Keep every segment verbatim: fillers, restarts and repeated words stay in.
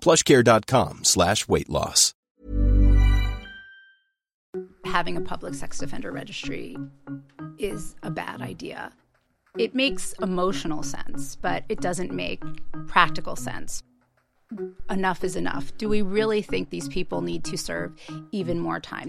PlushCare.com slash weight loss. Having a public sex offender registry is a bad idea. It makes emotional sense, but it doesn't make practical sense. Enough is enough. Do we really think these people need to serve even more time?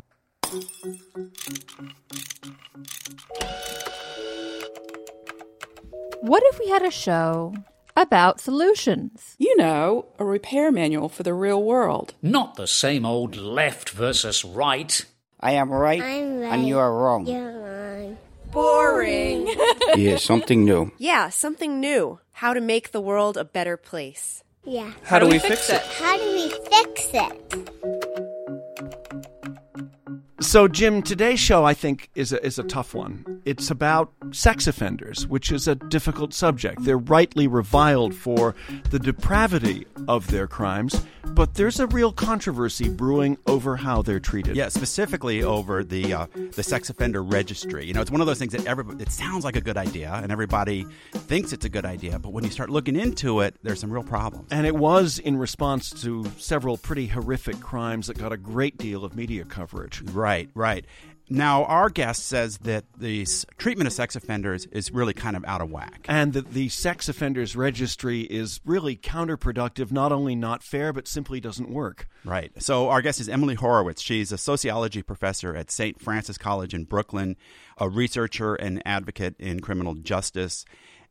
What if we had a show about solutions? You know, a repair manual for the real world. Not the same old left versus right. I am right, I'm right, and you are wrong. You're wrong. Boring. Yeah, something new. Yeah, something new. How to make the world a better place. Yeah. How, How do, do we, we fix, fix it? it? How do we fix it? So, Jim, today's show, I think, is a, is a tough one. It's about sex offenders, which is a difficult subject. They're rightly reviled for the depravity of their crimes, but there's a real controversy brewing over how they're treated. Yeah, specifically over the uh, the sex offender registry. You know, it's one of those things that everybody, it sounds like a good idea, and everybody thinks it's a good idea, but when you start looking into it, there's some real problems. And it was in response to several pretty horrific crimes that got a great deal of media coverage. Right, right. Now, our guest says that the treatment of sex offenders is really kind of out of whack. And that the sex offenders registry is really counterproductive, not only not fair, but simply doesn't work. Right. So our guest is Emily Horowitz. She's a sociology professor at Saint Francis College in Brooklyn, a researcher and advocate in criminal justice,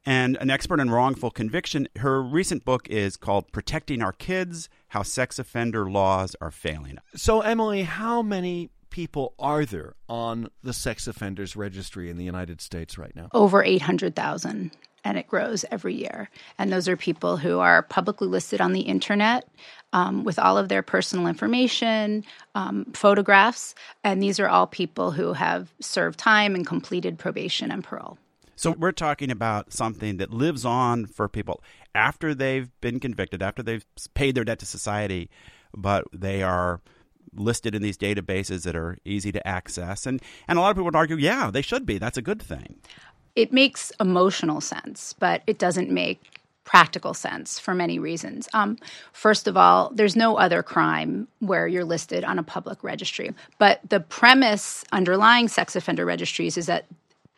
and an expert in wrongful conviction. Her recent book is called Protecting Our Kids, How Sex Offender Laws Are Failing. So, Emily, how many people are there on the sex offenders registry in the United States right now? Over eight hundred thousand, and it grows every year. And those are people who are publicly listed on the internet um, with all of their personal information, um, photographs, and these are all people who have served time and completed probation and parole. So we're talking about something that lives on for people after they've been convicted, after they've paid their debt to society, but they are listed in these databases that are easy to access. And and a lot of people would argue, yeah, they should be. That's a good thing. It makes emotional sense, but it doesn't make practical sense for many reasons. Um, first of all, there's no other crime where you're listed on a public registry. But the premise underlying sex offender registries is that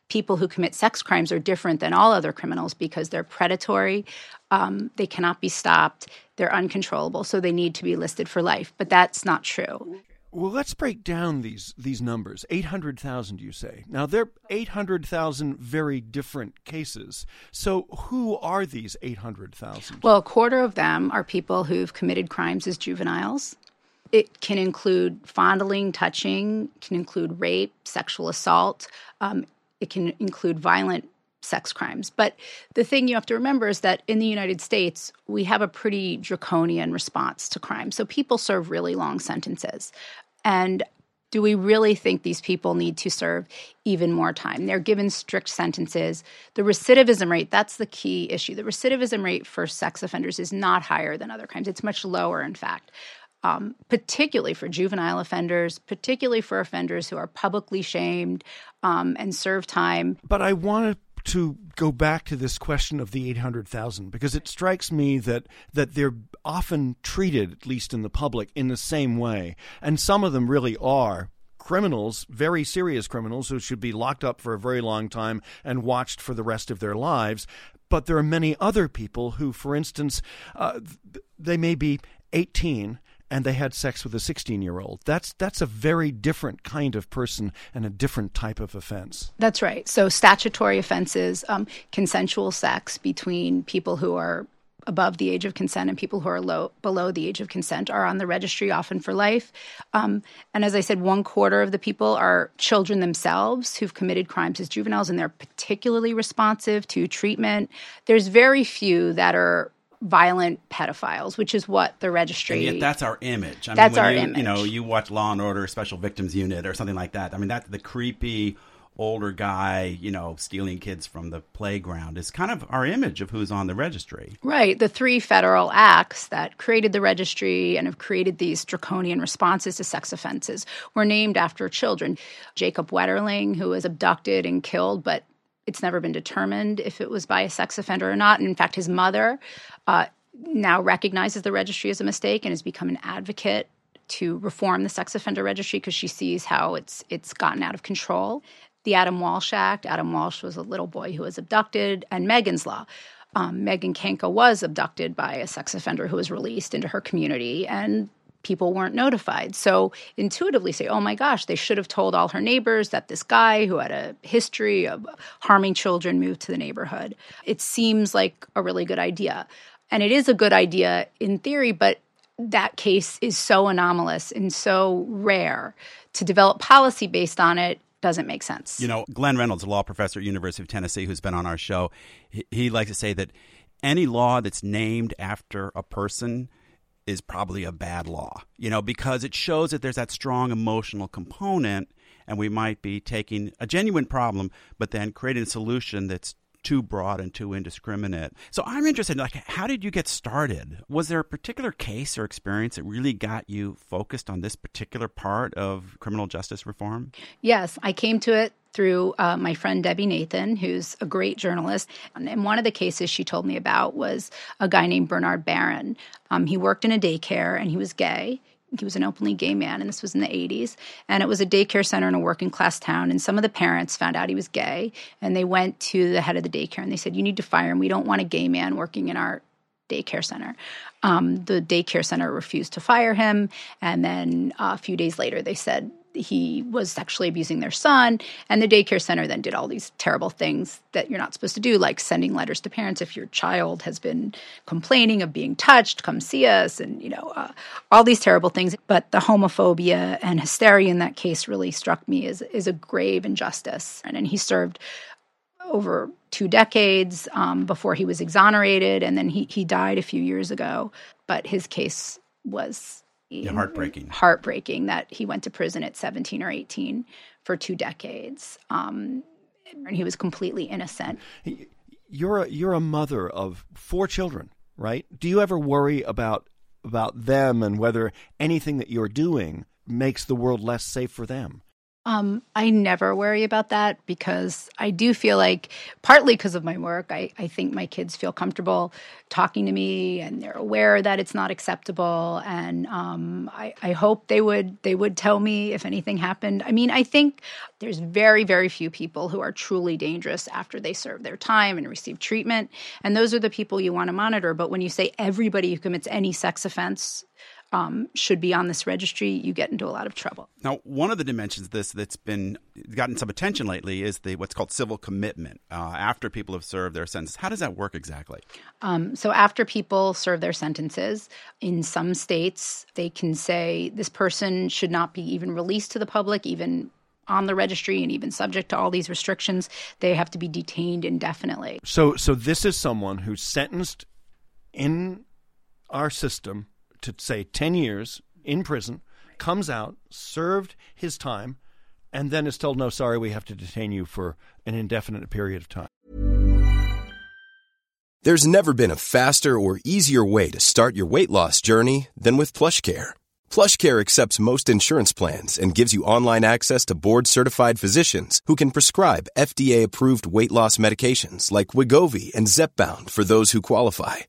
people who commit sex crimes are different than all other criminals because they're predatory, um, they cannot be stopped, they're uncontrollable, so they need to be listed for life. But that's not true. Well, let's break down these these numbers. eight hundred thousand, you say. Now, they're eight hundred thousand very different cases. So who are these eight hundred thousand? Well, a quarter of them are people who've committed crimes as juveniles. It can include fondling, touching, can include rape, sexual assault. Um, it can include violent sex crimes. But the thing you have to remember is that in the United States, we have a pretty draconian response to crime. So people serve really long sentences. And do we really think these people need to serve even more time? They're given strict sentences. The recidivism rate, that's the key issue. The recidivism rate for sex offenders is not higher than other crimes. It's much lower, in fact. Um, particularly for juvenile offenders, particularly for offenders who are publicly shamed um, and serve time. But I wanted to go back to this question of the eight hundred thousand, because it strikes me that that they're often treated, at least in the public, in the same way. And some of them really are criminals, very serious criminals, who should be locked up for a very long time and watched for the rest of their lives. But there are many other people who, for instance, uh, they may be eighteen and they had sex with a sixteen-year-old. That's that's a very different kind of person and a different type of offense. That's right. So statutory offenses, um, consensual sex between people who are above the age of consent and people who are low, below the age of consent are on the registry often for life. Um, and as I said, one quarter of the people are children themselves who've committed crimes as juveniles, and they're particularly responsive to treatment. There's very few that are violent pedophiles, which is what the registry... And yet that's our image. I that's mean, our you, image. You know, you watch Law and Order, Special Victims Unit or something like that. I mean, that's the creepy... older guy, you know, stealing kids from the playground is kind of our image of who's on the registry. Right. The three federal acts that created the registry and have created these draconian responses to sex offenses were named after children. Jacob Wetterling, who was abducted and killed, but it's never been determined if it was by a sex offender or not. And in fact, his mother uh, now recognizes the registry as a mistake and has become an advocate to reform the sex offender registry because she sees how it's it's gotten out of control. The Adam Walsh Act. Adam Walsh was a little boy who was abducted, and Megan's Law. Um, Megan Kanka was abducted by a sex offender who was released into her community, and people weren't notified. So intuitively say, oh my gosh, they should have told all her neighbors that this guy who had a history of harming children moved to the neighborhood. It seems like a really good idea. And it is a good idea in theory, but that case is so anomalous and so rare. To develop policy based on it doesn't make sense. You know, Glenn Reynolds, a law professor at University of Tennessee, who's been on our show, he, he likes to say that any law that's named after a person is probably a bad law, you know, because it shows that there's that strong emotional component, and we might be taking a genuine problem, but then creating a solution that's too broad and too indiscriminate. So I'm interested, like, how did you get started? Was there a particular case or experience that really got you focused on this particular part of criminal justice reform? Yes, I came to it through uh, my friend Debbie Nathan, who's a great journalist. And one of the cases she told me about was a guy named Bernard Barron. Um, he worked in a daycare and he was gay. He was an openly gay man, and this was in the eighties. And it was a daycare center in a working-class town, and some of the parents found out he was gay, and they went to the head of the daycare, and they said, you need to fire him. We don't want a gay man working in our daycare center. Um, the daycare center refused to fire him, and then uh, a few days later they said he was sexually abusing their son, and the daycare center then did all these terrible things that you're not supposed to do, like sending letters to parents if your child has been complaining of being touched, come see us, and, you know, uh, all these terrible things. But the homophobia and hysteria in that case really struck me as, as a grave injustice. And, and he served over two decades um, before he was exonerated, and then he, he died a few years ago. But his case was... Yeah, heartbreaking. Heartbreaking that he went to prison at seventeen or eighteen for two decades. Um, and he was completely innocent. You're a, you're a mother of four children, right? Do you ever worry about about them and whether anything that you're doing makes the world less safe for them? Um, I never worry about that because I do feel like, partly because of my work, I, I think my kids feel comfortable talking to me and they're aware that it's not acceptable. And um, I, I hope they would they would tell me if anything happened. I mean, I think there's very, very few people who are truly dangerous after they serve their time and receive treatment. And those are the people you want to monitor. But when you say everybody who commits any sex offense Um, should be on this registry, you get into a lot of trouble. Now, one of the dimensions of this that's been gotten some attention lately is the what's called civil commitment uh, after people have served their sentences. How does that work exactly? Um, so after people serve their sentences, in some states, they can say this person should not be even released to the public, even on the registry and even subject to all these restrictions. They have to be detained indefinitely. So, so this is someone who's sentenced in our system to say ten years in prison, comes out, served his time, and then is told, no, sorry, we have to detain you for an indefinite period of time. There's never been a faster or easier way to start your weight loss journey than with PlushCare. PlushCare accepts most insurance plans and gives you online access to board-certified physicians who can prescribe F D A-approved weight loss medications like Wegovy and Zepbound for those who qualify.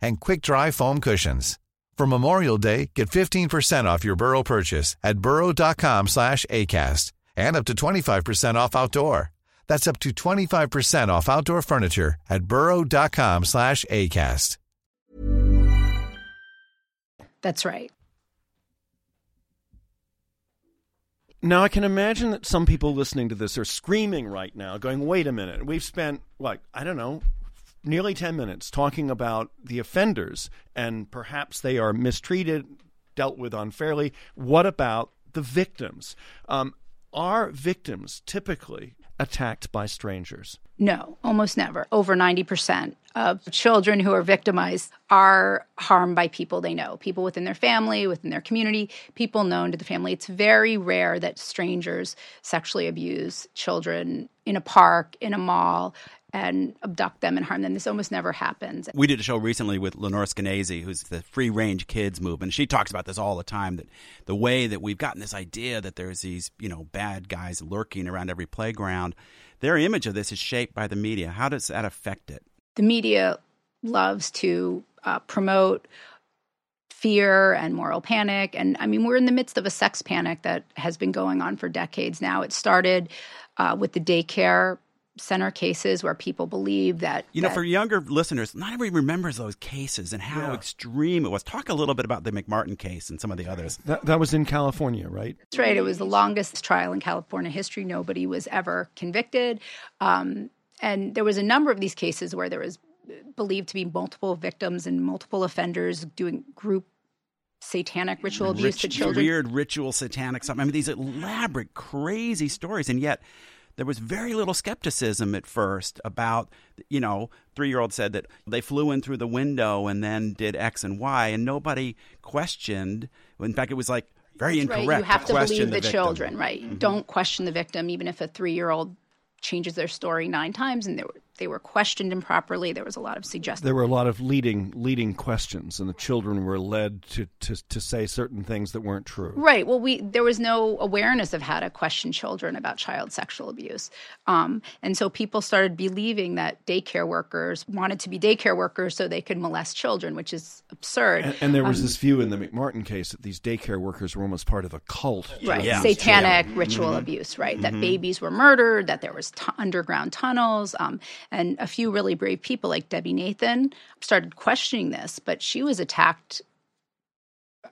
and quick-dry foam cushions. For Memorial Day, get fifteen percent off your Burrow purchase at burrow dot com slash A cast, and up to twenty-five percent off outdoor. That's up to twenty-five percent off outdoor furniture at burrow dot com slash A cast. That's right. Now, I can imagine that some people listening to this are screaming right now, going, wait a minute, we've spent, like, I don't know, nearly ten minutes talking about the offenders, and perhaps they are mistreated, dealt with unfairly. What about the victims? Um, are victims typically attacked by strangers? No, almost never. Over ninety percent of children who are victimized are harmed by people they know, people within their family, within their community, people known to the family. It's very rare that strangers sexually abuse children in a park, in a mall, and abduct them and harm them. This almost never happens. We did a show recently with Lenore Skenazy, who's the free-range kids movement. She talks about this all the time, that the way that we've gotten this idea that there's these, you know, bad guys lurking around every playground, their image of this is shaped by the media. How does that affect it? The media loves to uh, promote fear and moral panic. And I mean, we're in the midst of a sex panic that has been going on for decades now. It started uh, with the daycare center cases where people believe that... You know, that, for younger listeners, not everybody remembers those cases and how yeah. extreme it was. Talk a little bit about the McMartin case and some of the others. That, that was in California, right? That's right. It was the longest trial in California history. Nobody was ever convicted. Um, and there was a number of these cases where there was believed to be multiple victims and multiple offenders doing group satanic ritual abuse Rich, to children. Weird ritual satanic something. I mean, these elaborate, crazy stories. And yet... there was very little skepticism at first about, you know, three-year-old said that they flew in through the window and then did X and Y, and nobody questioned. In fact, it was like very incorrect right. You have to, to believe the, the children, right? Mm-hmm. Don't question the victim, even if a three-year-old changes their story nine times, and they were they were questioned improperly. There was a lot of suggestions. There were a lot of leading leading questions, and the children were led to, to, to say certain things that weren't true. Right. Well, we there was no awareness of how to question children about child sexual abuse. Um, and so people started believing that daycare workers wanted to be daycare workers so they could molest children, which is absurd. And, and there was um, this view in the McMartin case that these daycare workers were almost part of a cult. Right. Yeah. Satanic yeah. ritual mm-hmm. abuse, right? Mm-hmm. That babies were murdered, that there was t- underground tunnels, um, and a few really brave people like Debbie Nathan started questioning this, but she was attacked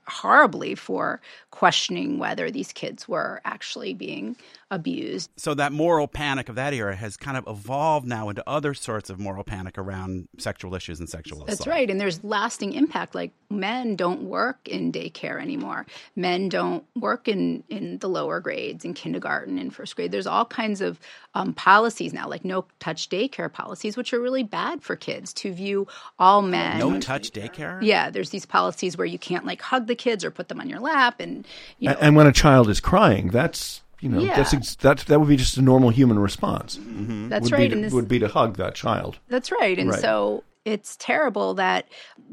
horribly for questioning whether these kids were actually being abused. So that moral panic of that era has kind of evolved now into other sorts of moral panic around sexual issues and sexual assault. That's right. And there's lasting impact. Like men don't work in daycare anymore. Men don't work in, in the lower grades, in kindergarten and first grade. There's all kinds of um, policies now, like no-touch daycare policies, which are really bad for kids to view all men. No-touch daycare? Yeah. There's these policies where you can't like hug the kids or put them on your lap. And, you know, and when a child is crying, that's... You know, yeah. that's, that that would be just a normal human response. Mm-hmm. That's would right. Be to, and this, would be to hug that child. That's right. And right. so it's terrible that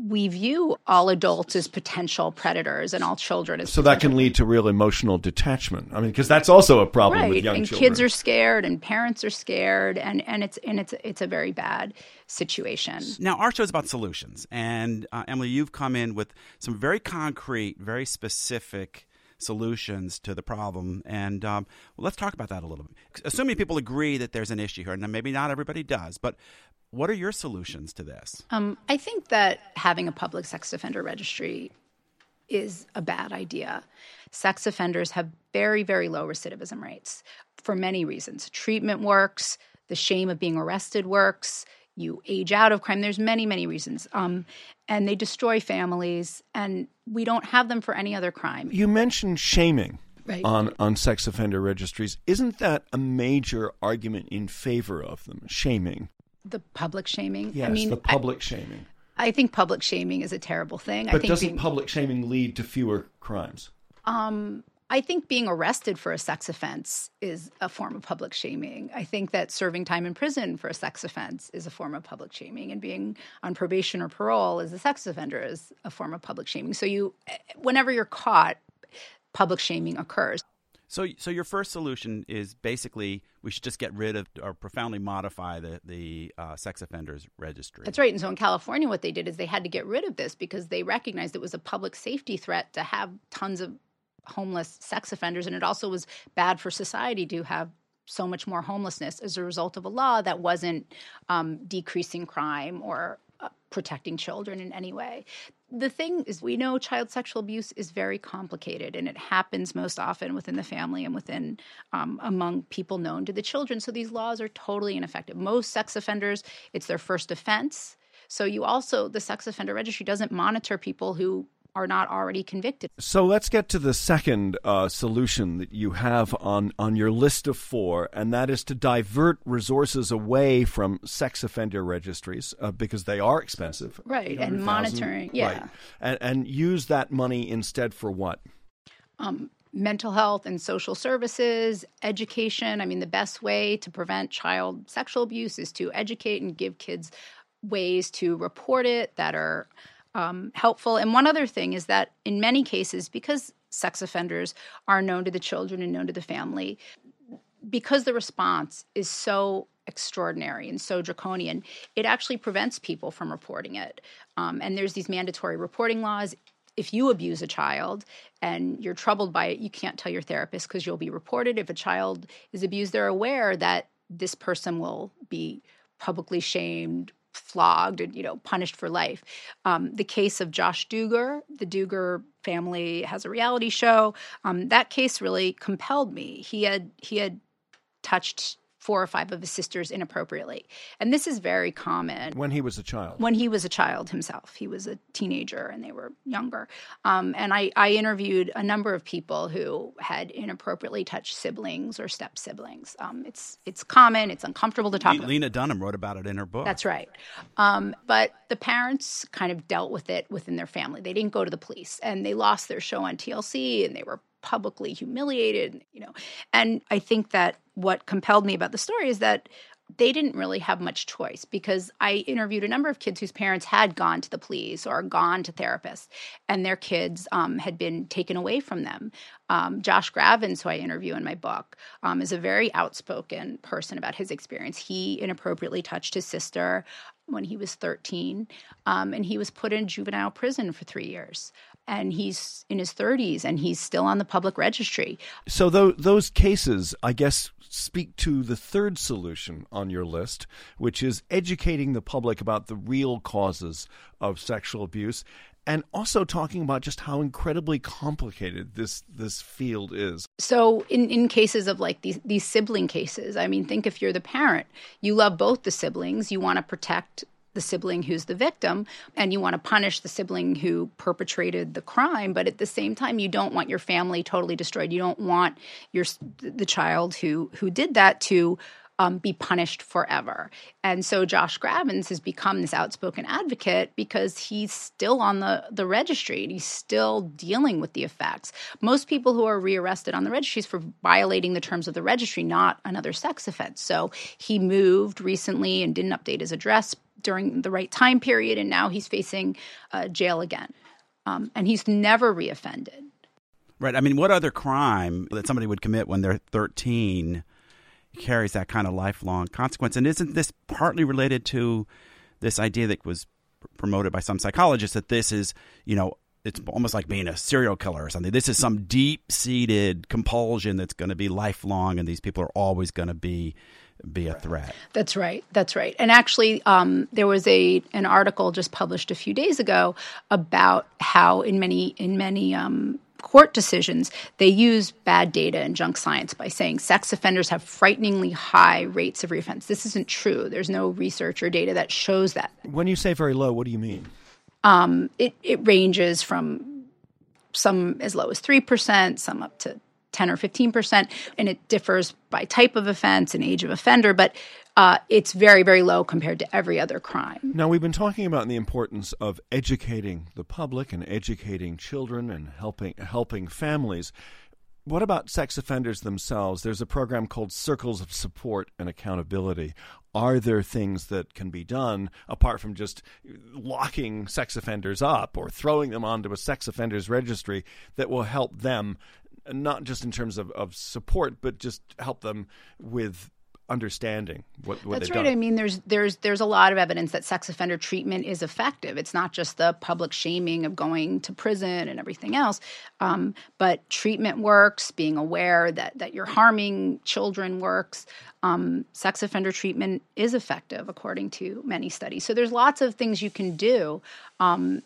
we view all adults as potential predators and all children as so potential. That can lead to real emotional detachment. I mean, because that's also a problem right. with young and children. And kids are scared and parents are scared. And, and, it's, and it's, it's a very bad situation. Now, our show is about solutions. And uh, Emily, you've come in with some very concrete, very specific solutions to the problem, and um, well, let's talk about that a little bit. Assuming people agree that there's an issue here, and maybe not everybody does, but what are your solutions to this? Um, I think that having a public sex offender registry is a bad idea. Sex offenders have very, very low recidivism rates for many reasons. Treatment works, the shame of being arrested works, you age out of crime. There's many, many reasons. Um, and they destroy families, and we don't have them for any other crime. You mentioned shaming right. on, on sex offender registries. Isn't that a major argument in favor of them, shaming? The public shaming? Yes, I mean, the public I, shaming. I think public shaming is a terrible thing. But I think doesn't being, public shaming lead to fewer crimes? Um I think being arrested for a sex offense is a form of public shaming. I think that serving time in prison for a sex offense is a form of public shaming, and being on probation or parole as a sex offender is a form of public shaming. So you, whenever you're caught, public shaming occurs. So, so your first solution is basically we should just get rid of or profoundly modify the, the uh, sex offenders registry. That's right. And so in California, what they did is they had to get rid of this because they recognized it was a public safety threat to have tons of homeless sex offenders. And it also was bad for society to have so much more homelessness as a result of a law that wasn't um, decreasing crime or uh, protecting children in any way. The thing is, we know child sexual abuse is very complicated, and it happens most often within the family and within um, among people known to the children. So these laws are totally ineffective. Most sex offenders, it's their first offense. So you also, the sex offender registry doesn't monitor people who are not already convicted. So let's get to the second uh, solution that you have on, on your list of four, and that is to divert resources away from sex offender registries uh, because they are expensive. Right, and monitoring, yeah. Right. And, and use that money instead for what? Um, mental health and social services, education. I mean, the best way to prevent child sexual abuse is to educate and give kids ways to report it that are Um, helpful. And one other thing is that in many cases, because sex offenders are known to the children and known to the family, because the response is so extraordinary and so draconian, it actually prevents people from reporting it. Um, and there's these mandatory reporting laws. If you abuse a child and you're troubled by it, you can't tell your therapist because you'll be reported. If a child is abused, they're aware that this person will be publicly shamed, flogged, and, you know, punished for life. Um, the case of Josh Duggar, the Duggar family has a reality show. Um, that case really compelled me. He had he had touched four or five of his sisters inappropriately. And this is very common. When he was a child. When he was a child himself. He was a teenager and they were younger. Um, and I, I interviewed a number of people who had inappropriately touched siblings or step-siblings. Um, it's it's common. It's uncomfortable to talk about. Lena Dunham wrote about it in her book. That's right. Um, but the parents kind of dealt with it within their family. They didn't go to the police. And they lost their show on T L C and they were publicly humiliated, you know. And I think that what compelled me about the story is that they didn't really have much choice because I interviewed a number of kids whose parents had gone to the police or gone to therapists, and their kids um, had been taken away from them. Um, Josh Gravins, who I interview in my book, um, is a very outspoken person about his experience. He inappropriately touched his sister when he was thirteen, um, and he was put in juvenile prison for three years. And he's in his thirties, and he's still on the public registry. So th- those cases, I guess, speak to the third solution on your list, which is educating the public about the real causes of sexual abuse, and also talking about just how incredibly complicated this this field is. So in, in cases of like these, these sibling cases, I mean, think if you're the parent, you love both the siblings, you want to protect the sibling who's the victim, and you want to punish the sibling who perpetrated the crime. But at the same time, you don't want your family totally destroyed. You don't want your the child who who did that to um, be punished forever. And so Josh Gravins has become this outspoken advocate because he's still on the, the registry and he's still dealing with the effects. Most people who are rearrested on the registry is for violating the terms of the registry, not another sex offense. So he moved recently and didn't update his address during the right time period, and now he's facing uh, jail again. Um, and he's never reoffended. Right. I mean, what other crime that somebody would commit when they're thirteen carries that kind of lifelong consequence? And isn't this partly related to this idea that was promoted by some psychologists that this is, you know, it's almost like being a serial killer or something. This is some deep-seated compulsion that's going to be lifelong, and these people are always going to be be a threat. That's right. That's right. And actually, um, there was a an article just published a few days ago about how in many in many um, court decisions they use bad data and junk science by saying sex offenders have frighteningly high rates of reoffense. This isn't true. There's no research or data that shows that. When you say very low, what do you mean? Um, it, it ranges from some as low as three percent, some up to ten or fifteen percent, and it differs by type of offense and age of offender, but uh, it's very, very low compared to every other crime. Now, we've been talking about the importance of educating the public and educating children and helping helping families. What about sex offenders themselves? There's a program called Circles of Support and Accountability. Are there things that can be done apart from just locking sex offenders up or throwing them onto a sex offenders registry that will help them, not just in terms of, of support, but just help them with understanding what, what that's right. Done. I mean, there's there's there's a lot of evidence that sex offender treatment is effective. It's not just the public shaming of going to prison and everything else, um, but treatment works. Being aware that that you're harming children works. Um, sex offender treatment is effective according to many studies. So there's lots of things you can do um,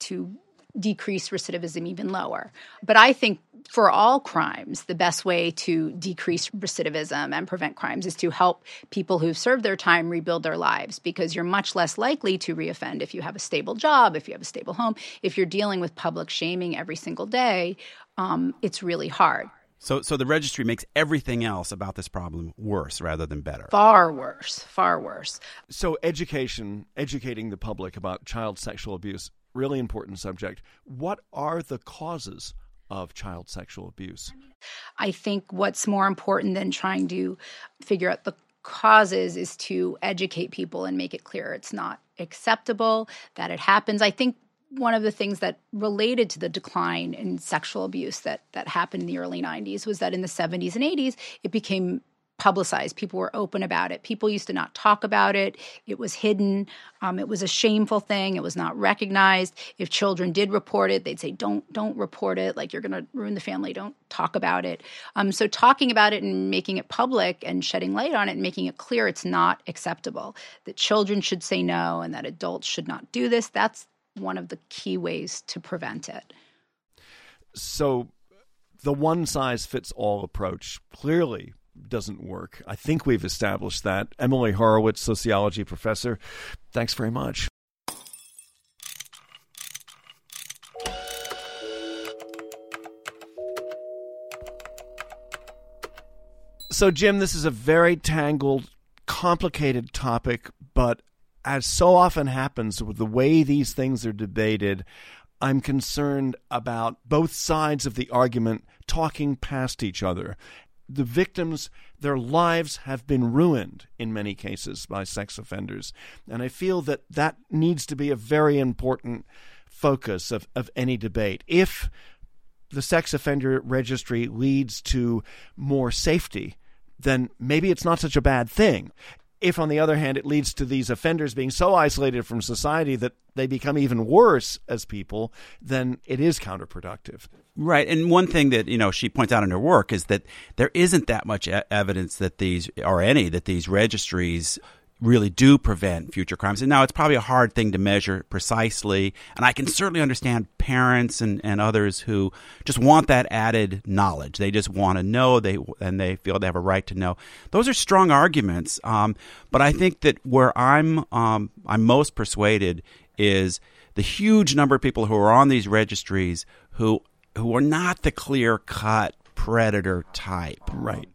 to decrease recidivism even lower. But I think for all crimes, the best way to decrease recidivism and prevent crimes is to help people who've served their time rebuild their lives, because you're much less likely to reoffend if you have a stable job, if you have a stable home. If you're dealing with public shaming every single day, um, it's really hard. So so the registry makes everything else about this problem worse rather than better. Far worse, far worse. So education, educating the public about child sexual abuse, really important subject. What are the causes of child sexual abuse? I think what's more important than trying to figure out the causes is to educate people and make it clear it's not acceptable, that it happens. I think one of the things that related to the decline in sexual abuse that, that happened in the early nineties was that in the seventies and eighties, it became publicized. People were open about it. People used to not talk about it. It was hidden. Um, it was a shameful thing. It was not recognized. If children did report it, they'd say, don't, don't report it. Like, you're going to ruin the family. Don't talk about it. Um, so talking about it and making it public and shedding light on it and making it clear it's not acceptable, that children should say no and that adults should not do this, that's one of the key ways to prevent it. So the one-size-fits-all approach clearly doesn't work. I think we've established that. Emily Horowitz, sociology professor, thanks very much. So, Jim, this is a very tangled, complicated topic, but as so often happens with the way these things are debated, I'm concerned about both sides of the argument talking past each other. The victims, their lives have been ruined in many cases by sex offenders. And I feel that that needs to be a very important focus of, of any debate. If the sex offender registry leads to more safety, then maybe it's not such a bad thing. If, on the other hand, it leads to these offenders being so isolated from society that they become even worse as people, then it is counterproductive. Right. And one thing that, you know, she points out in her work is that there isn't that much evidence that these, or any, that these registries really do prevent future crimes. And now it's probably a hard thing to measure precisely. And I can certainly understand parents and, and others who just want that added knowledge. They just want to know, they and they feel they have a right to know. Those are strong arguments. Um, but I think that where I'm um, I'm most persuaded is the huge number of people who are on these registries who who are not the clear-cut predator type. Right.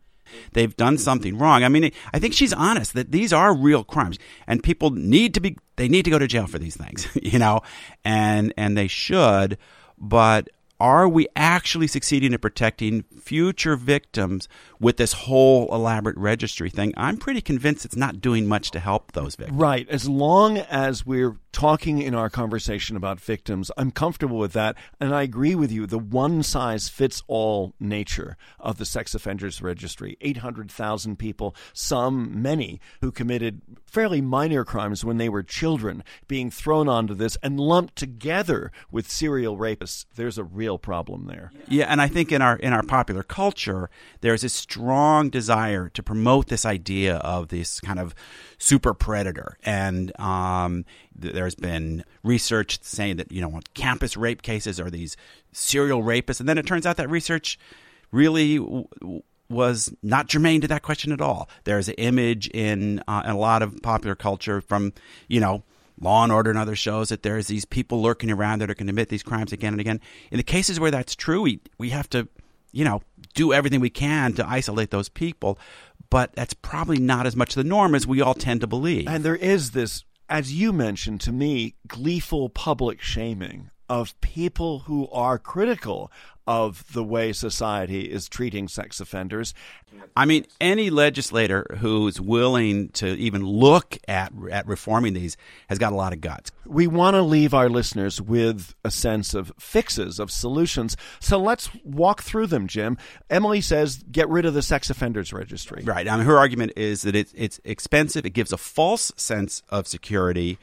They've done something wrong. I mean, I think she's honest that these are real crimes and people need to be, they need to go to jail for these things, you know, and, and they should. But are we actually succeeding in protecting future victims with this whole elaborate registry thing? I'm pretty convinced it's not doing much to help those victims. Right. As long as we're talking in our conversation about victims, I'm comfortable with that. And I agree with you. The one-size-fits-all nature of the sex offenders registry, eight hundred thousand people, some many who committed fairly minor crimes when they were children, being thrown onto this and lumped together with serial rapists. There's a real problem there. Yeah, and I think in our in our popular culture, there's a strong desire to promote this idea of this kind of super predator. And um, th- there's been research saying that, you know, campus rape cases are these serial rapists. And then it turns out that research really w- w- was not germane to that question at all. There's an image in, uh, in a lot of popular culture from, you know, Law and Order and other shows that there's these people lurking around that are going to commit these crimes again and again. In the cases where that's true, we we have to, you know, do everything we can to isolate those people. But that's probably not as much the norm as we all tend to believe. And there is this, as you mentioned to me, gleeful public shaming of people who are critical of the way society is treating sex offenders. I mean, any legislator who's willing to even look at at reforming these has got a lot of guts. We want to leave our listeners with a sense of fixes, of solutions. So let's walk through them, Jim. Emily says, get rid of the sex offenders registry. Right. I mean, her argument is that it's it's expensive. It gives a false sense of security.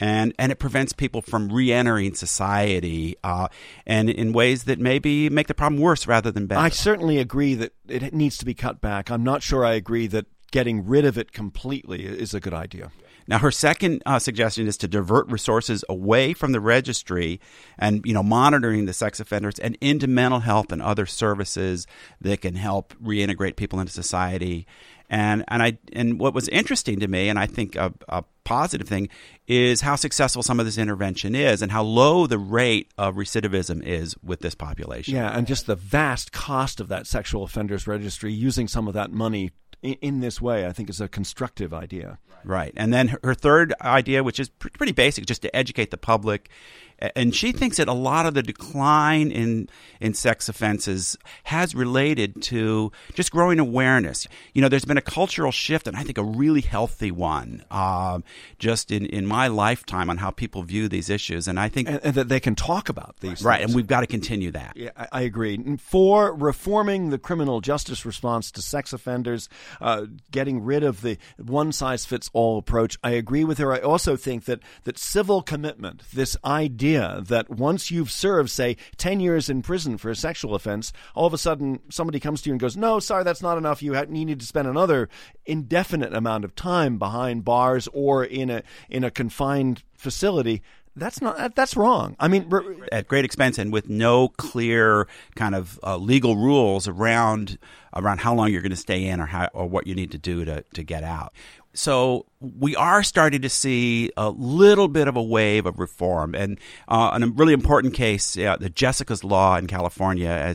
And and it prevents people from re-entering society uh, and in ways that maybe make the problem worse rather than better. I certainly agree that it needs to be cut back. I'm not sure I agree that getting rid of it completely is a good idea. Now, her second uh, suggestion is to divert resources away from the registry and, you know, monitoring the sex offenders and into mental health and other services that can help reintegrate people into society. And and I and what was interesting to me, and I think a, a positive thing, is how successful some of this intervention is and how low the rate of recidivism is with this population. Yeah, and just the vast cost of that sexual offenders registry, using some of that money in this way, I think is a constructive idea. Right. And then her third idea, which is pretty basic, just to educate the public. And she thinks that a lot of the decline in in sex offenses has related to just growing awareness. You know, there's been a cultural shift, and I think a really healthy one, um, just in, in my lifetime, on how people view these issues. And I think... And, and that they can talk about these Right. things. And we've got to continue that. Yeah, I, I agree. And for reforming the criminal justice response to sex offenders, Uh, getting rid of the one-size-fits-all approach. I agree with her. I also think that that civil commitment, this idea that once you've served, say, ten years in prison for a sexual offense, all of a sudden somebody comes to you and goes, no, sorry, that's not enough. You, ha- you need to spend another indefinite amount of time behind bars or in a in a confined facility. That's not. That's wrong. I mean, at great expense and with no clear kind of uh, legal rules around around how long you're going to stay in or how or what you need to do to, to get out. So we are starting to see a little bit of a wave of reform, and uh, and a really important case, uh, the Jessica's Law in California. Uh,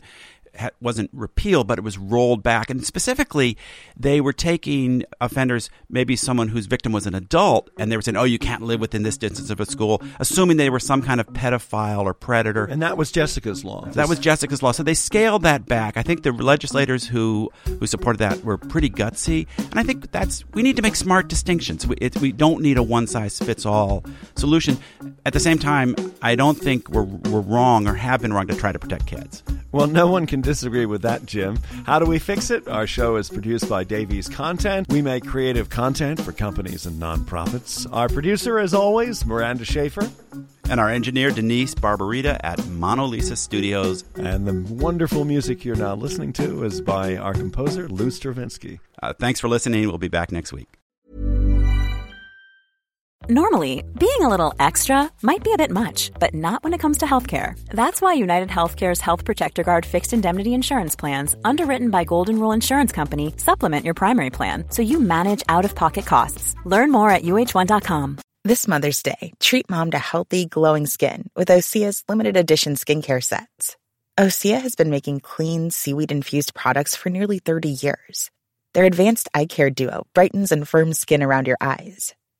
wasn't repealed, but it was rolled back. And specifically, they were taking offenders, maybe someone whose victim was an adult, and they were saying, oh, you can't live within this distance of a school, assuming they were some kind of pedophile or predator. And that was Jessica's Law. That was Jessica's Law. So they scaled that back. I think the legislators who, who supported that were pretty gutsy. And I think that's, we need to make smart distinctions. We, it, we don't need a one-size-fits-all solution. At the same time, I don't think we're, we're wrong or have been wrong to try to protect kids. Well, no one can disagree with that, Jim. How do we fix it? Our show is produced by Davies Content. We make creative content for companies and nonprofits. Our producer, as always, Miranda Schaefer. And our engineer, Denise Barberita at Mona Lisa Studios. And the wonderful music you're now listening to is by our composer, Lou Stravinsky. Uh, thanks for listening. We'll be back next week. Normally, being a little extra might be a bit much, but not when it comes to healthcare. That's why United Healthcare's Health Protector Guard fixed indemnity insurance plans, underwritten by Golden Rule Insurance Company, supplement your primary plan so you manage out-of-pocket costs. Learn more at U H one dot com. This Mother's Day, treat mom to healthy, glowing skin with Osea's limited edition skincare sets. Osea has been making clean, seaweed-infused products for nearly thirty years. Their advanced eye care duo brightens and firms skin around your eyes,